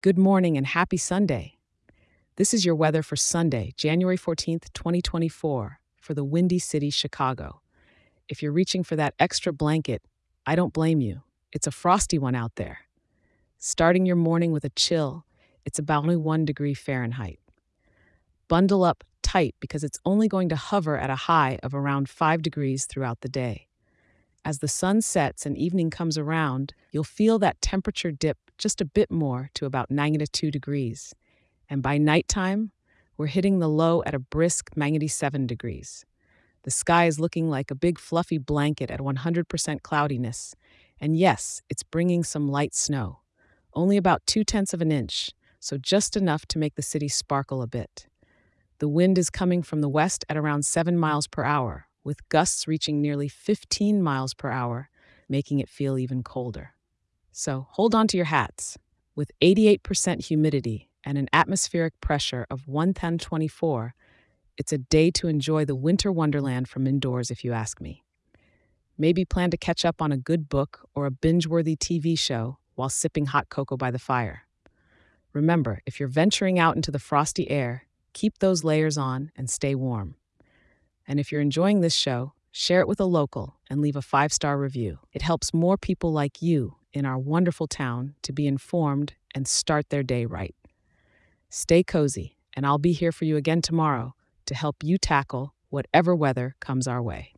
Good morning and happy Sunday. This is your weather for Sunday, January 14th, 2024, for the Windy City, Chicago. If you're reaching for that extra blanket, I don't blame you. It's a frosty one out there. Starting your morning with a chill, it's about only 1 degree Fahrenheit. Bundle up tight because it's only going to hover at a high of around 5 degrees throughout the day. As the sun sets and evening comes around, you'll feel that temperature dip just a bit more to about -2 degrees. And by nighttime, we're hitting the low at a brisk -7 degrees. The sky is looking like a big fluffy blanket at 100% cloudiness. And yes, it's bringing some light snow, only about 0.2 inches, so just enough to make the city sparkle a bit. The wind is coming from the west at around 7 miles per hour, with gusts reaching nearly 15 miles per hour, making it feel even colder. So hold on to your hats. With 88% humidity and an atmospheric pressure of 124, it's a day to enjoy the winter wonderland from indoors, if you ask me. Maybe plan to catch up on a good book or a binge-worthy TV show while sipping hot cocoa by the fire. Remember, if you're venturing out into the frosty air, keep those layers on and stay warm. And if you're enjoying this show, share it with a local and leave a 5-star review. It helps more people like you in our wonderful town to be informed and start their day right. Stay cozy, and I'll be here for you again tomorrow to help you tackle whatever weather comes our way.